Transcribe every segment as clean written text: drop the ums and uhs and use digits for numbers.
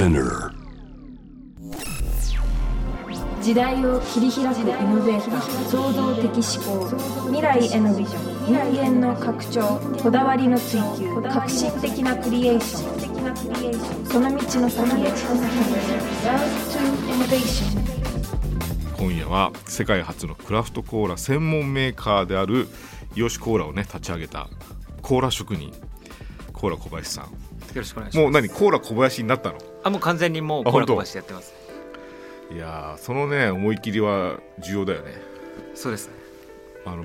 Spinner。時代を切り開くイノベーター、創造的思考、未来へのビジョン、人間の拡張、こだわりの追求、革新的なクリエーション、その道の先へ。今夜は世界初のクラフトコーラ専門メーカーであるイオシコーラをね立ち上げたコーラ職人、コーラ小林さん。よろしくお願いします。もう何コーラ小林になったの？もう完全にもうコーラ小林やってます。いやそのね思い切りは重要だよね。そうですね。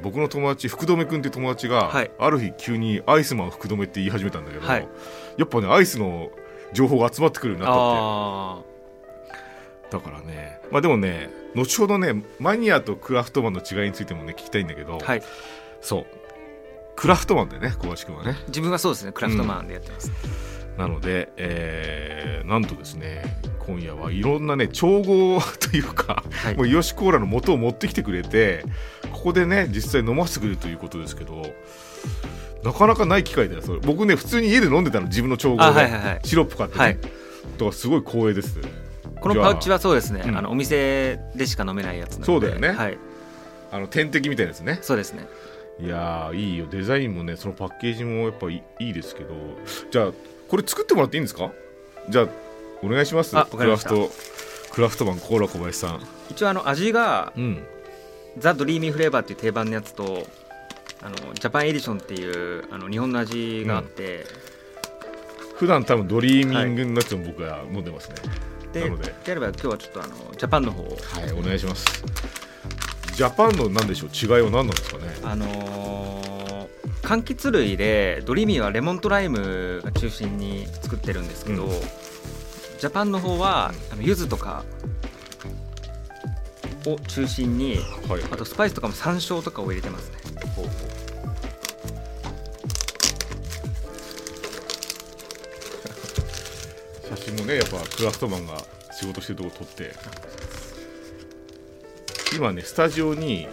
僕の友達福留くんっていう友達が、はい、ある日急にアイスマン福留って言い始めたんだけど、はい、やっぱねアイスの情報が集まってくるようになったって。だからね、まあでもね後ほどねマニアとクラフトマンの違いについてもね聞きたいんだけど、はい、そうクラフトマンでね小林くんはね自分はそうですねクラフトマンでやってます、うん、なので、なんとですね今夜はいろんなね調合というか、はい、もうイオシコーラの元を持ってきてくれてここでね実際飲ませてくれるということですけどなかなかない機会だよそれ。僕ね普通に家で飲んでたの自分の調合で、はいはいはい、シロップ買ってね、はい、とすごい光栄です。このパウチはそうですね、うん、お店でしか飲めないやつなのでそうだよね、はい、点滴みたいなやつね。そうですね。いやいいよデザインもねそのパッケージもやっぱいいですけどじゃあこれ作ってもらっていいんですか。じゃあお願いします。クラフトマンコーラ小林さん。一応味が、うん、ザ・ドリーミーフレーバーっていう定番のやつとジャパンエディションっていう日本の味があって、うん、普段多分ドリーミングのやつも僕は飲んでますね、はい、であれば今日はちょっとジャパンの方を、はい、お願いします。ジャパンの何でしょう違いは何なんですかね。柑橘類でドリーミーはレモンとライムが中心に作ってるんですけど、うんジャパンの方は柚子とかを中心に、はい、あとスパイスとかも山椒とかを入れてますね。ほうほう写真もねやっぱクラフトマンが仕事してるとこ撮って今ねスタジオに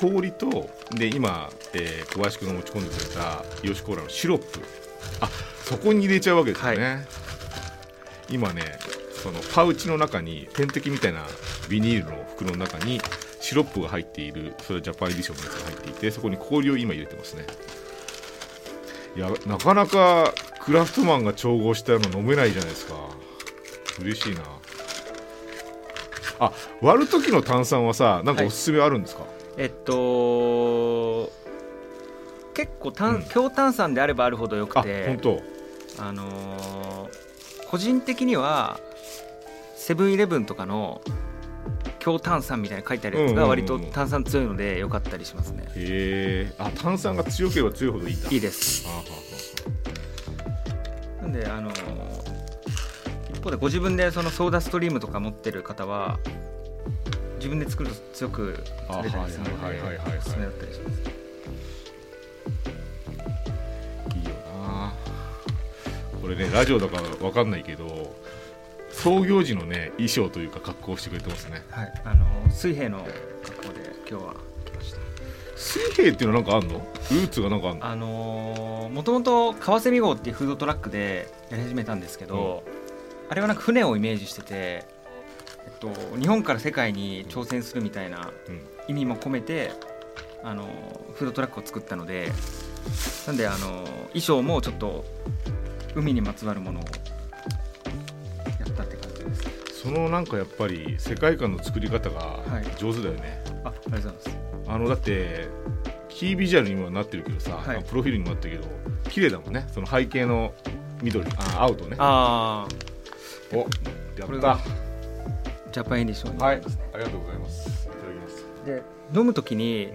氷とで今、小林くんが持ち込んでくれたイオシコーラのシロップあそこに入れちゃうわけですよね、はい今ねそのパウチの中に点滴みたいなビニールの袋の中にシロップが入っているそれはジャパンエディションのやつが入っていてそこに氷を今入れてますね。いやなかなかクラフトマンが調合したの飲めないじゃないですか。嬉しいなあ。割る時の炭酸はさなんかおすすめあるんですか、はい、結構強炭酸であればあるほどよくてあ本当個人的にはセブンイレブンとかの強炭酸みたいな書いてあるやつが割と炭酸強いので良かったりしますね、うんうんうん、へーあ炭酸が強ければ強いほどいいんだ。いいです。あーはーはーなんで一方でご自分でそのソーダストリームとか持ってる方は自分で作ると強く作れたりするのでおすすめだったりします。これねラジオだから分かんないけど創業時のね衣装というか格好をしてくれてますね、はい、水兵の格好で今日は来ました。水兵っていうのはなんかあんのルーツがなんかあんのもともと川蝉号っていうフードトラックでやり始めたんですけど、うん、あれはなんか船をイメージしてて、日本から世界に挑戦するみたいな意味も込めて、フードトラックを作ったのでなんで衣装もちょっと海にまつわるものをやったって感じです。そのなんかやっぱり世界観の作り方が上手だよね、はい、ありがとうございます。だってキービジュアルにもなってるけどさ、はい、プロフィールにもなってるけど綺麗だもんねその背景の緑青とねあおやったジャパンエディションになりますね、はい、ありがとうございます。いただきます。で飲むときに、う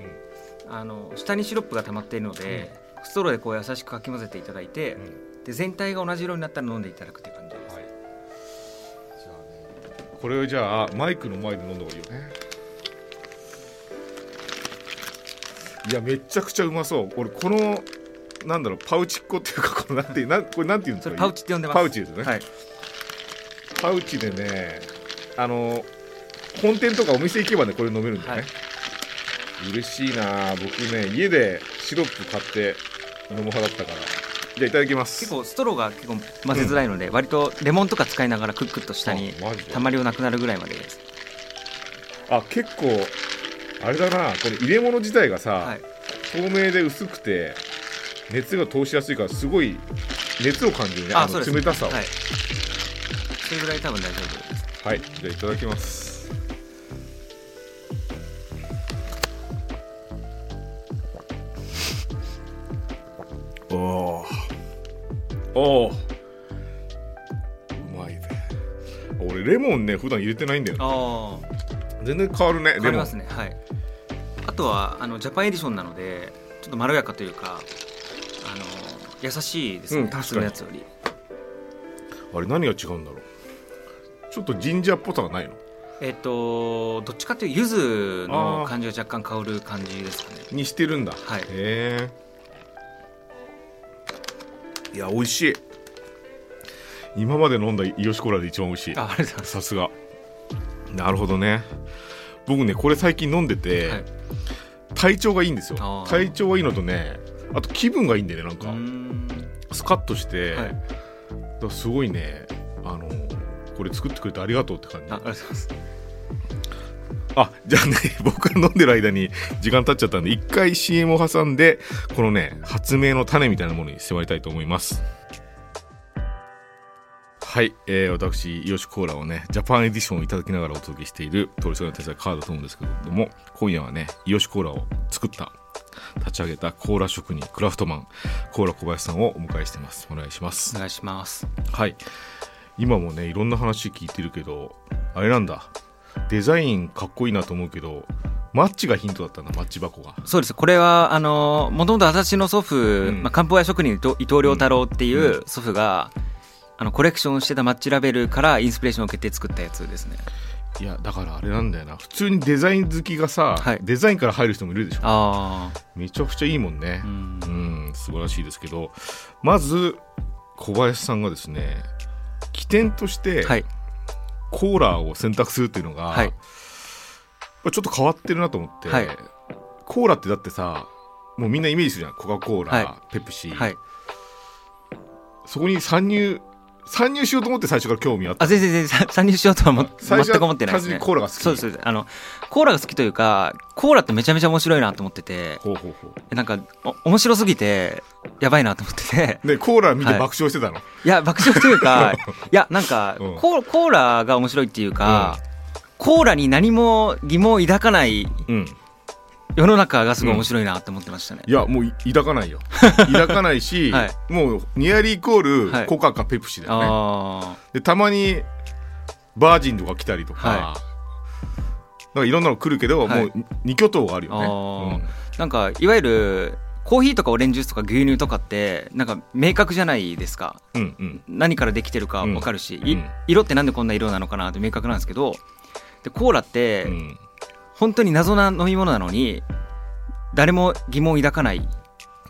ん、下にシロップが溜まっているので、うん、ストローでこう優しくかき混ぜていただいて、うんで全体が同じ色になったら飲んでいただくって感じです、はい、じゃあね、これをじゃあマイクの前で飲んだ方がいいよね。いやめちゃくちゃうまそう。俺このなんだろうパウチっ子っていうかこれなんて言うんですか。それパウチって呼んでます。パウチですね、はい、パウチでね本店とかお店行けばねこれ飲めるんだよね、はい、嬉しいな。僕ね家でシロップ買って飲む派だったからじゃあいただきます。結構ストローが結構混ぜづらいので、割とレモンとか使いながらクックッと下にたまりをなくなるぐらいまでです。あ、結構あれだな、これ入れ物自体がさ、はい、透明で薄くて熱が通しやすいからすごい熱を感じるね。あ、そうですね、冷たさを、はい、それぐらい多分大丈夫です。はい、じゃあいただきます。おーうまいね。俺レモンね普段入れてないんだよ、ね、あ全然変わるね。変わりますね、はい。あとはジャパンエディションなのでちょっとまろやかというか優しいですね、うん、確かにのやつより。あれ何が違うんだろう。ちょっとジンジャーっぽさがないの。どっちかというと柚子の感じが若干香る感じですかね。にしてるんだ、はい。いや美味しい。今まで飲んだイヨシコーラで一番美味しい。あ、あれだ。さすが。なるほどね。僕ねこれ最近飲んでて、はい、体調がいいんですよ。体調がいいのとね、あと気分がいいんでね、なんかスカッとして、はい、だからすごいね、これ作ってくれてありがとうって感じ。ありがとうございます。あ、じゃあね、僕が飲んでる間に時間経っちゃったんで、一回 CM を挟んでこのね発明の種みたいなものに迫りたいと思います。はい、私イヨシコーラをねジャパンエディションをいただきながらお届けしているトリソナ大佐カードと思うんですけれども、今夜はねイヨシコーラを作った立ち上げたコーラ職人クラフトマンコーラ小林さんをお迎えしてます。お願いします。お願いします。はい、今もねいろんな話聞いてるけど、あれなんだ、デザインかっこいいなと思うけどマッチがヒントだったんだ。マッチ箱が。そうです。これはもともと私の祖父、まあ、漢方屋職人伊藤良太郎っていう祖父が、コレクションしてたマッチラベルからインスピレーションを受けて作ったやつですね。いやだからあれなんだよな、普通にデザイン好きがさ、はい、デザインから入る人もいるでしょ。あ、めちゃくちゃいいもんね。うん、素晴らしいですけど、まず小林さんがですね起点として、はい、コーラを選択するっていうのが、はい、ちょっと変わってるなと思って、はい、コーラってだってさもうみんなイメージするじゃん。コカ・コーラ、はい、ペプシー、はい、そこに参入しようと思って最初から興味あった。あ、全然参入しようとは全く思ってないですね。最初は単純にコーラが好き。そうです。コーラが好きというか、コーラってめちゃめちゃ面白いなと思ってて、なんか面白すぎてやばいなと思ってて、でコーラ見て爆笑してたの、はい、いや爆笑というかいやなんか、うん、コーラが面白いっていうか、うん、コーラに何も疑問を抱かない、うん、世の中がすごい面白いなと思ってましたね、うん、いやもう抱かないよ抱かないし、はい、もうニアリーイコールコカかペプシだよね、はい、でたまにバージンとか来たりとか、はい、なんかいろんなの来るけど、はい、もう二巨頭があるよね、うん、なんかいわゆるコーヒーとかオレンジジュースとか牛乳とかってなんか明確じゃないですか、うんうん、何からできてるか分かるし、うん、色ってなんでこんな色なのかなって明確なんですけど、でコーラって、うん本当に謎な飲み物なのに誰も疑問を抱かない。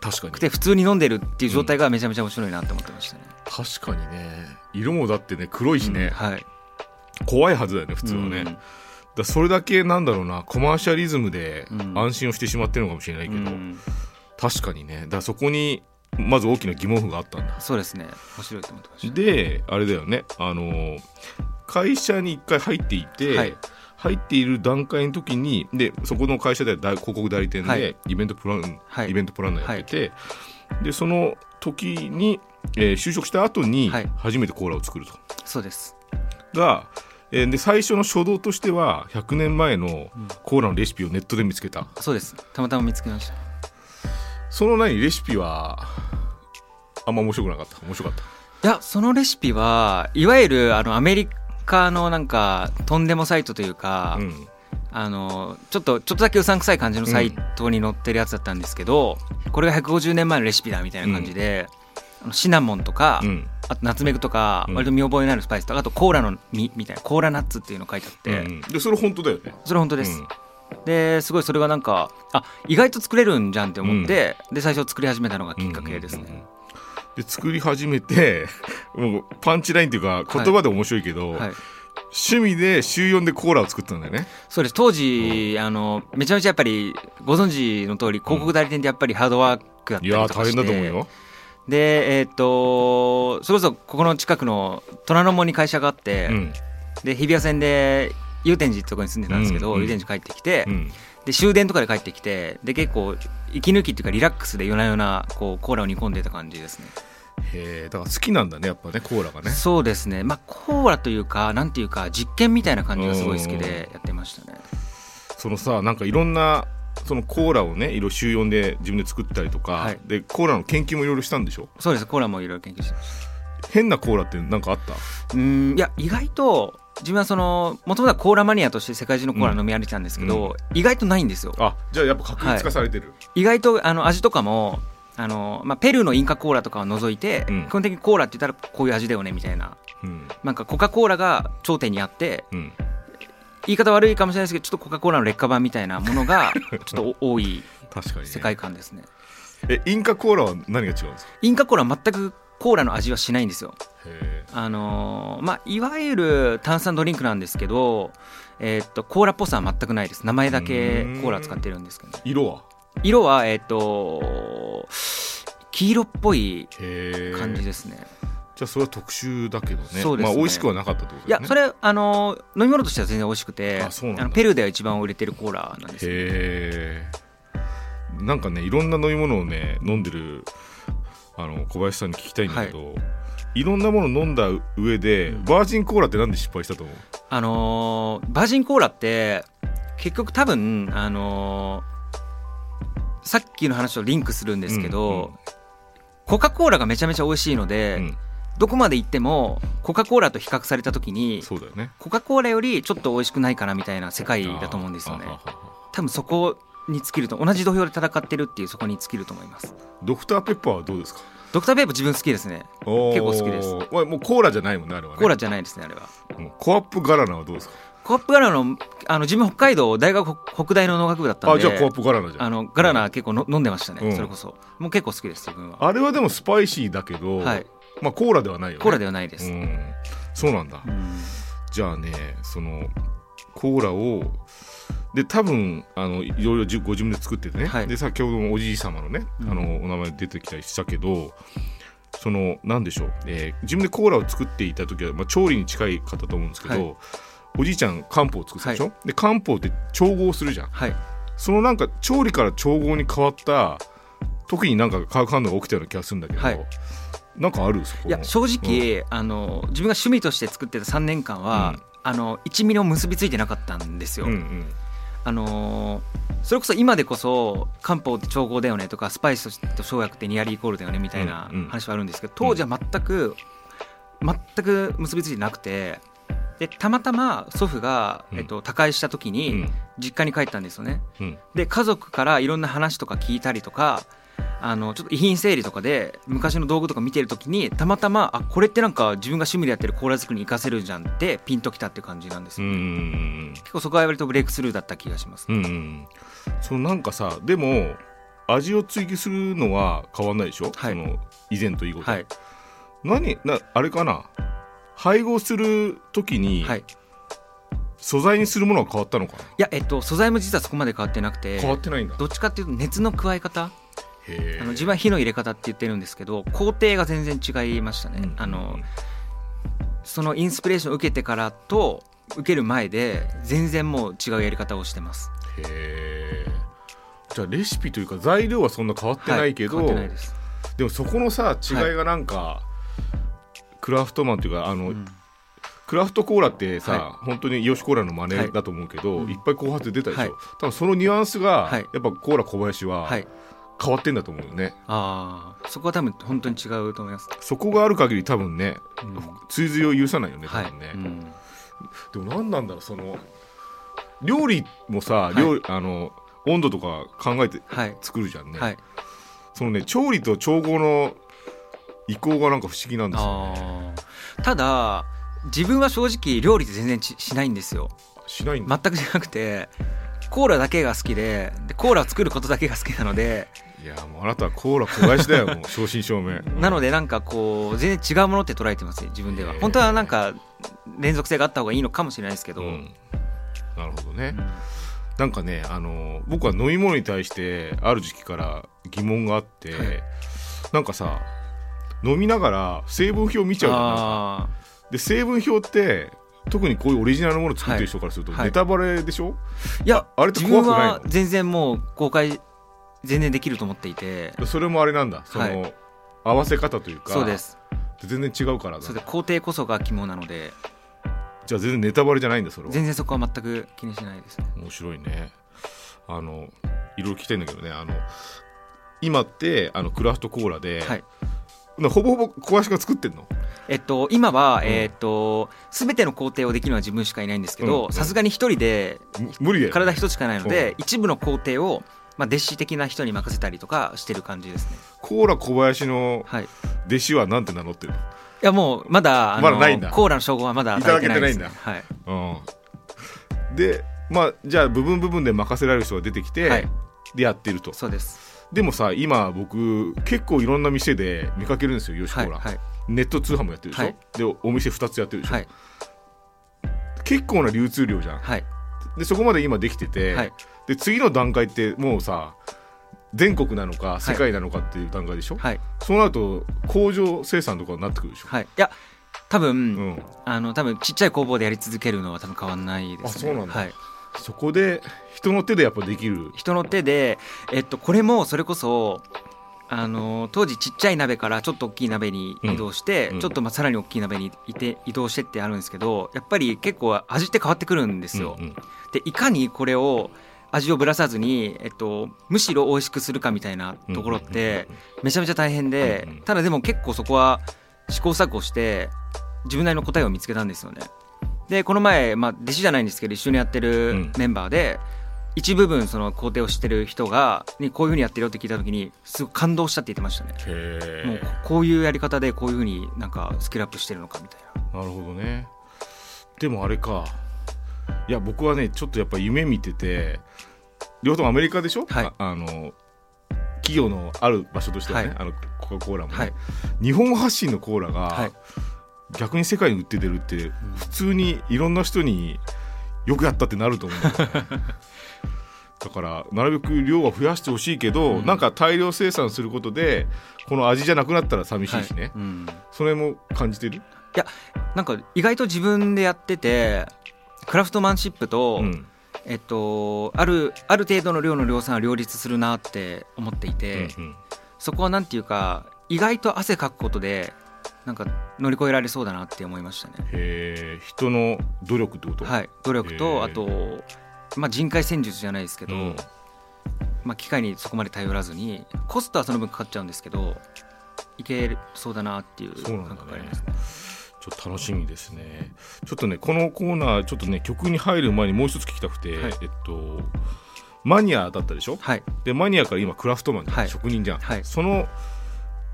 確かに。で普通に飲んでるっていう状態がめちゃめちゃ面白いなと思ってましたね、うん、確かにね。色もだってね黒いしね、うんはい、怖いはずだよね普通はね、うん、だそれだけなんだろうなコマーシャリズムで安心をしてしまってるのかもしれないけど、うん、確かにね。だからそこにまず大きな疑問符があったんだ。そうですね。面白いと思ってました、ね、であれだよね会社に一回入っていて、はい入っている段階の時にでそこの会社では広告代理店で、はい、イベントプランナーやってて、はい、でその時に、就職した後に初めてコーラを作ると、はい、そうですが、で最初の初動としては100年前のコーラのレシピをネットで見つけた、うん、そうです。たまたま見つけました。そのレシピはあんま面白くなかった。面白かった。いやそのレシピはいわゆるアメリカのなんかとんでもサイトというか、うん、ちょっとだけうさんくさい感じのサイトに載ってるやつだったんですけど、うん、これが150年前のレシピだみたいな感じで、うん、シナモンとか、うん、あとナツメグとか、うん、割と見覚えのあるスパイスとかあとコーラの実みたいなコーラナッツっていうの書いてあって、うん、でそれ本当だよね。それ本当です、うん、ですごいそれがなんか意外と作れるんじゃんって思って、うん、で最初作り始めたのがきっかけですね、うんうんうんうんで作り始めてもうパンチラインというか言葉で面白いけど、はいはい、趣味で週4でコーラを作ったんだよね。そうです。当時、うん、めちゃめちゃやっぱりご存知の通り広告代理店ってやっぱりハードワークだったりとかして、いや大変だと思うよ。でそれこそここの近くの虎ノ門に会社があって、うん、で日比谷線で祐天寺ってとこに住んでたんですけど、祐天寺帰ってきて、うん、で終電とかで帰ってきて、で結構息抜きっていうかリラックスで夜な夜なこうコーラを煮込んでた感じですね。へえ、だから好きなんだね、やっぱね、コーラがね。そうですね、まあコーラというかなんていうか実験みたいな感じがすごい好きでやってましたね。そのさ、なんかいろんなそのコーラをね、いろいろ週4で自分で作ったりとか、はい、でコーラの研究もいろいろしたんでしょ。そうです、コーラもいろいろ研究してました。変なコーラって何かあった？いや、意外と自分はそのもともとはコーラマニアとして世界中のコーラ飲み歩いてたんですけど、うん、意外とないんですよ。あ、じゃあやっぱ確立化されてる、はい、意外と味とかもまあ、ペルーのインカコーラとかを除いて、うん、基本的にコーラって言ったらこういう味だよねみたいな、うん、なんかコカ・コーラが頂点にあって、うん、言い方悪いかもしれないですけどちょっとコカ・コーラの劣化版みたいなものがちょっと多い世界観ですね。インカコーラは何が違うんですか？インカコーラは全くコーラの味はしないんですよ。へー、まあ、いわゆる炭酸ドリンクなんですけど、コーラっぽさは全くないです。名前だけコーラ使ってるんですけど、ね、色は黄色っぽい感じですね。じゃあそれは特殊だけど ね、まあ、美味しくはなかったってことですね。いや、それ飲み物としては全然美味しくて、ペルーでは一番売れてるコーラなんですよ、ね。へー、なんかね、いろんな飲み物をね飲んでる小林さんに聞きたいんだけど、はい、いろんなもの飲んだ上でバージンコーラってなんで失敗したと思う？バージンコーラって結局多分さっきの話とリンクするんですけど、うんうん、コカ・コーラがめちゃめちゃ美味しいので、うん、どこまで行ってもコカ・コーラと比較された時に、そうだよね、コカ・コーラよりちょっと美味しくないかなみたいな世界だと思うんですよね。多分そこに尽きると、同じ土俵で戦ってるっていう、そこに尽きると思います。ドクターペッパーはどうですか？ドクターペッパー自分好きですね。結構好きです。もうコーラじゃないもんね、あれはね。コーラじゃないですね、あれは。コアップガラナはどうですか？コアップガラナの、自分北海道大学北大の農学部だったんで、じゃあコアップガラナじゃん。ガラナ結構飲んでましたね、うん、それこそもう結構好きです、自分は。あれはでもスパイシーだけど、はい、まあコーラではないよね。コーラではないです。うん、そうなんだ。じゃあね、そのコーラをで多分いろいろご自分で作っててね、はい、で先ほどのおじい様のね、お名前出てきたりしたけど、その何でしょう、自分でコーラを作っていた時は、まあ、調理に近い方と思うんですけど、はい、おじいちゃん漢方を作ってたでしょ、はい、で漢方って調合するじゃん、はい、そのなんか調理から調合に変わった時になんか化学反応が起きたような気がするんだけど、はい、なんかある？そこの。いや、正直、うん、自分が趣味として作ってた3年間は、うん、1ミリも結びついてなかったんですよ、うんうん、それこそ今でこそ漢方って調合だよねとかスパイスと生薬ってニアリーイコールだよねみたいな話はあるんですけど、当時は全く結びついてなくて、でたまたま祖父が、他界した時に実家に帰ったんですよね、うん、で家族からいろんな話とか聞いたりとか、ちょっと遺品整理とかで昔の道具とか見てる時にたまたま、あ、これってなんか自分が趣味でやってるコーラ作りに活かせるじゃんってピンときたって感じなんですよね。うん、結構そこは割とブレイクスルーだった気がします、ね。うん、そう、なんかさ、でも味を追求するのは変わんないでしょ、はい、その以前と以後と、はい、あれかな、配合する時に、はい、素材にするものは変わったのかな？いや、素材も実はそこまで変わってなくて。変わってないんだ。どっちかっていうと熱の加え方、自分は火の入れ方って言ってるんですけど、工程が全然違いましたね、うん、そのインスピレーションを受けてからと受ける前で全然もう違うやり方をしてます。へー、じゃあレシピというか材料はそんな変わってないけど、はい、変わってないです。でもそこのさ違いがなんか、はい、クラフトマンというかうん、クラフトコーラってさ、はい、本当にイヨシコーラの真似だと思うけど、はい、いっぱい後発で出たでしょ、はい、多分そのニュアンスが、はい、やっぱコーラ小林は、はい、変わってんだと思うよね。あ、そこは多分本当に違うと思います。そこがある限り多分ね、追随を許さないよね、多分ね、はい、うん、でも何なんだろう、その料理もさ、はい、料理温度とか考えて作るじゃんね、はいはい、そのね調理と調合の移行がなんか不思議なんですよね。ただ自分は正直料理って全然しないんですよ。しないんだ。全くじゃなくてコーラだけが好き でコーラを作ることだけが好きなので。いや、もうあなたはコーラ小林だよもう正真正銘、うん、なのでなんかこう全然違うものって捉えてます自分では。本当はなんか連続性があった方がいいのかもしれないですけど、うん、なるほどね、うん、なんかね僕は飲み物に対してある時期から疑問があって、はい、なんかさ飲みながら成分表見ちゃうじゃないですか。で成分表って特にこういうオリジナルのものを作ってる人からするとネタバレでしょ、はい、いやあれって怖くないの？自分は全然もう公開全然できると思っていて、それもあれなんだ、その、はい、合わせ方というか、そうです全然違うからだ。そうで工程こそが肝なので。じゃあ全然ネタバレじゃないんだそれは。全然そこは全く気にしないですね。面白いね。いろいろ聞きたいんだけどね、今ってクラフトコーラで、はい、ほぼほぼ小林が作ってんの？今は、うん、全ての工程をできるのは自分しかいないんですけど、さすがに一人で無理だよ、体一つしかないので、うん、一部の工程を、まあ、弟子的な人に任せたりとかしてる感じですね。コーラ小林の弟子はなんて名乗ってるの？はい、いやもうまだないんだ。コーラの称号はまだいただけてないんだ。はい。うん、で、まあじゃあ部分部分で任せられる人が出てきて、はい、でやってると。そうです。でもさ、今僕結構いろんな店で見かけるんですよ、ヨシコーラ、はいはい。ネット通販もやってるでしょ。はい、でお店2つやってるでしょ。はい、結構な流通量じゃん。はい、でそこまで今できてて、はい、で次の段階ってもうさ、全国なのか世界なのかっていう段階でしょ、はい、そうなると工場生産とかになってくるでしょ、はい、いや多分、うん、多分ちっちゃい工房でやり続けるのは多分変わんないですね。あ、そうなんだ、はい、そこで人の手でやっぱできる、人の手で、これもそれこそ当時ちっちゃい鍋からちょっと大きい鍋に移動して、うん、ちょっとまあさらに大きい鍋に移動してってあるんですけど、やっぱり結構味って変わってくるんですよ、うんうん、でいかにこれを味をぶらさずに、むしろ美味しくするかみたいなところってめちゃめちゃ大変で、ただでも結構そこは試行錯誤して自分なりの答えを見つけたんですよね。でこの前、まあ、弟子じゃないんですけど一緒にやってるメンバーで、一部分その工程を知ってる人がにこういう風にやってるよって聞いた時にすごい感動したって言ってましたね。へ、もうこういうやり方でこういう風になんかスキルアップしてるのかみたいな。なるほどね。でもあれか、いや僕はねちょっとやっぱ夢見てて、両方ともアメリカでしょ、はい、企業のある場所としてはね、はい、コカ・コーラもね、はい、日本発信のコーラが逆に世界に売って出るって、はい、普通にいろんな人によくやったってなると思うんだよね。だからなるべく量は増やしてほしいけど、うん、なんか大量生産することでこの味じゃなくなったら寂しいしね、はい、うん、それも感じてる。いやなんか意外と自分でやっててクラフトマンシップと、うん、ある程度の量の量産を両立するなって思っていて、うんうん、そこはなんていうか意外と汗かくことでなんか乗り越えられそうだなって思いましたね。へー、人の努力ってこと？はい、努力とあと、まあ、人海戦術じゃないですけど、うん、まあ、機械にそこまで頼らずにコストはその分かかっちゃうんですけどいけそうだなっていう感覚がありますね。ちょっと楽しみですね。ちょっとねこのコーナーちょっとね曲に入る前にもう一つ聞きたくて、はい、マニアだったでしょ、はい、でマニアから今クラフトマン、はい、職人じゃん、はい、その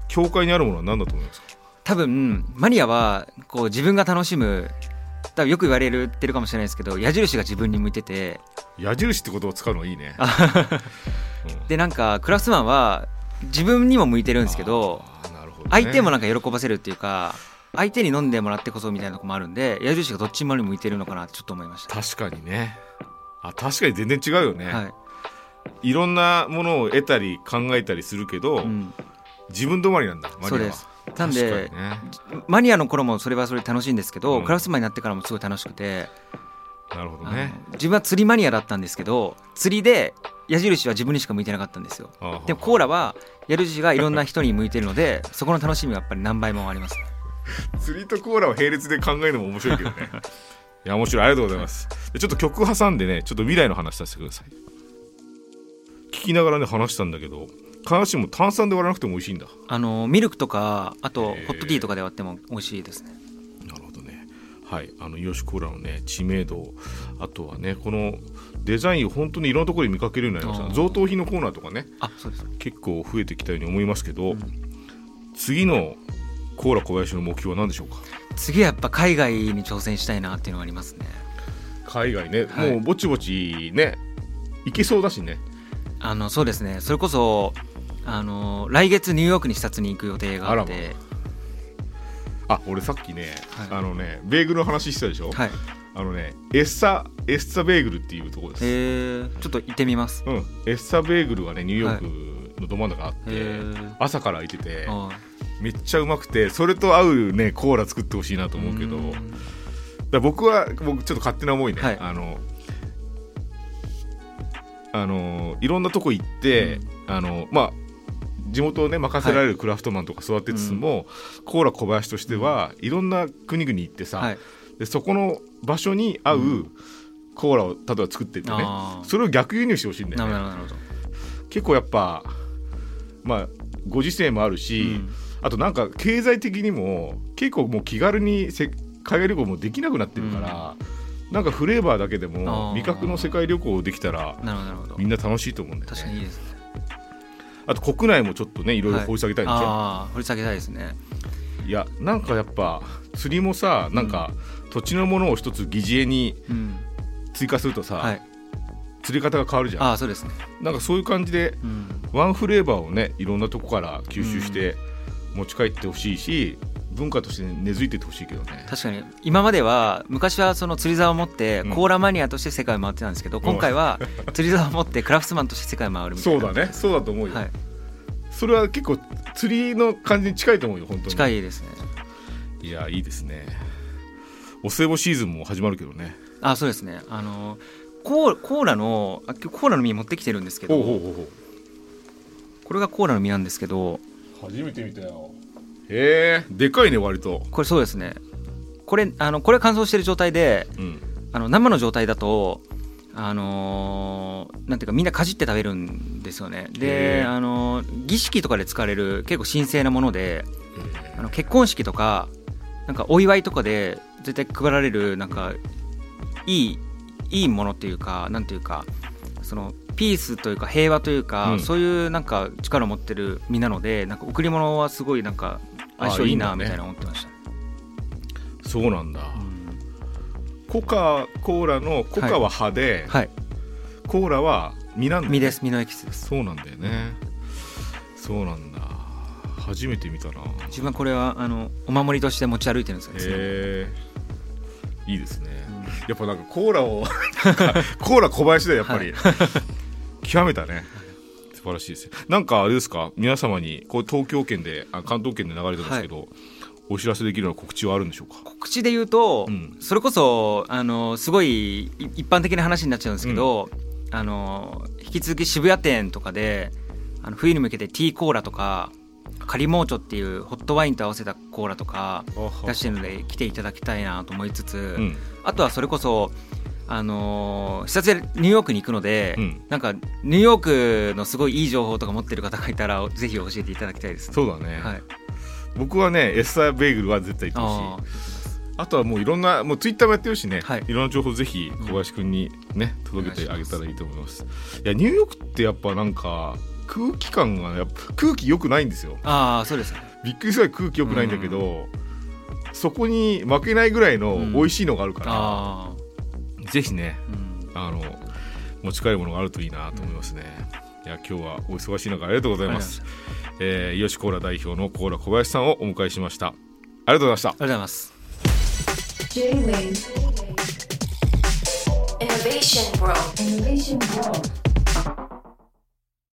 境界にあるものは何だと思いますか？多分マニアはこう自分が楽しむ、多分よく言われるってるかもしれないですけど矢印が自分に向いてて、矢印って言葉を使うのいいね。でなんかクラフトマンは自分にも向いてるんですけど、なるほど、ね、相手もなんか喜ばせるっていうか相手に飲んでもらってこそみたいなとこもあるんで、矢印がどっちもに向いてるのかなってちょっと思いました。確かにね。あ、確かに全然違うよね、はい、いろんなものを得たり考えたりするけど、うん、自分止まりなんだマニアは。そうです。なんで、ね、マニアの頃もそれはそれ楽しいんですけど、うん、クラフトマンになってからもすごい楽しくて。なるほどね。自分は釣りマニアだったんですけど釣りで矢印は自分にしか向いてなかったんですよ。でもコーラは矢印がいろんな人に向いてるのでそこの楽しみがやっぱり何倍もありますね。釣りとコーラを並列で考えるのも面白いけどね。いや面白い、ありがとうございます。ちょっと曲挟んでねちょっと未来の話させてください。聞きながらね話したんだけど必ずしも炭酸で割らなくても美味しいんだ。ミルクとかあとホットティーとかで割っても美味しいですね。なるほどね。はい、イヨシコーラのね知名度、あとはねこのデザインを本当にいろんなところで見かけるようになりました。贈答品のコーナーとかね、あ、そうです、結構増えてきたように思いますけど、うん、次のコーラ小林の目標は何でしょうか？次はやっぱ海外に挑戦したいなっていうのはありますね。海外ね、はい、もうぼちぼちね行けそうだしね。そうですね、それこそ来月ニューヨークに視察に行く予定があって。あ、俺さっきね、はい、ベーグルの話してたでしょ、はい、エッサベーグルっていうところです。ちょっと行ってみます、うん、エッサベーグルはねニューヨークのど真ん中あって、朝から行っててめっちゃうまくて、それと合うねコーラ作ってほしいなと思うけど、だ僕ちょっと勝手な思いね、はい、いろんなとこ行って、まあ地元をね任せられるクラフトマンとか育てつつも、コーラ小林としてはいろんな国々行ってさ、はい、でそこの場所に合うコーラを例えば作ってってね、それを逆輸入してほしいんだよね。なるほど。結構やっぱまあご時世もあるし、あとなんか経済的にも結構もう気軽に海外旅行もできなくなってるから、なんかフレーバーだけでも味覚の世界旅行できたらみんな楽しいと思うんだよね。確かにいいですね。あと国内もちょっとねいろいろ掘り下げたいんでしょ、はい、掘り下げたいですね。いやなんかやっぱ釣りもさ、なんか土地のものを一つ疑似餌に追加するとさ、はい、釣り方が変わるじゃん。そうですね。なんかそういう感じで、ワンフレーバーをねいろんなとこから吸収して持ち帰ってほしいし、文化として根付いててほしいけどね。確かに今までは昔はその釣り竿を持ってコーラマニアとして世界を回ってたんですけど、今回は釣り竿を持ってクラフトマンとして世界を回るみたいな。そうだね、そうだと思うよ、はい、それは結構釣りの感じに近いと思うよ。本当に近いですね。いやいいですね。お歳暮シーズンも始まるけどね。そうですね。コーラの実持ってきてるんですけど、これがコーラの実なんですけど、初めて見たよ。でかいね割と。これそうですね。これ乾燥してる状態で、生の状態だとなんていうかみんなかじって食べるんですよね。で、儀式とかで使われる結構神聖なもので、結婚式とかなんかお祝いとかで絶対配られるなんかいいものっていうか、なんていうかそのピースというか平和というか、そういうなんか力を持ってる身なので、なんか贈り物はすごいなんか相性いいなみたいな思ってました。そうなんだ、コーラのコカは葉で、コーラは実なんだ、ね、実です。実のエキスです。そうなんだよね。そうなんだ。初めて見たな。自分はこれはお守りとして持ち歩いてるんですよね。いいですね。やっぱなんかコーラをコーラ小林だよやっぱり、極めたね。素晴らしいですよ。なんかあれですか、皆様にこう関東圏で流れたんですけど、お知らせできるような告知はあるんでしょうか。告知で言うと、それこそすごい一般的な話になっちゃうんですけど、引き続き渋谷店とかで冬に向けてティーコーラとかカリモーチョっていうホットワインと合わせたコーラとか出してるので来ていただきたいなと思いつつ、あとはそれこそ視察でニューヨークに行くので、なんかニューヨークのすごいいい情報とか持ってる方がいたらぜひ教えていただきたいですね。そうだね、はい、僕はねエッサーベーグルは絶対行ってほしい。あとはもういろんな、もうツイッターもやってるしね、いろんな情報ぜひ小林くんにね、届けてあげたらいいと思います。いやニューヨークってやっぱなんか空気感がやっぱ空気良くないんですよ。そうです。びっくりするぐらい空気良くないんだけど、そこに負けないぐらいの美味しいのがあるから、ぜひね、持ち帰るものがあるといいなと思いますね。いや今日はお忙しい中ありがとうございます。伊良コーラ代表のコーラ小林さんをお迎えしました。ありがとうございました。ありがとうございます。 J-Wave Innovation World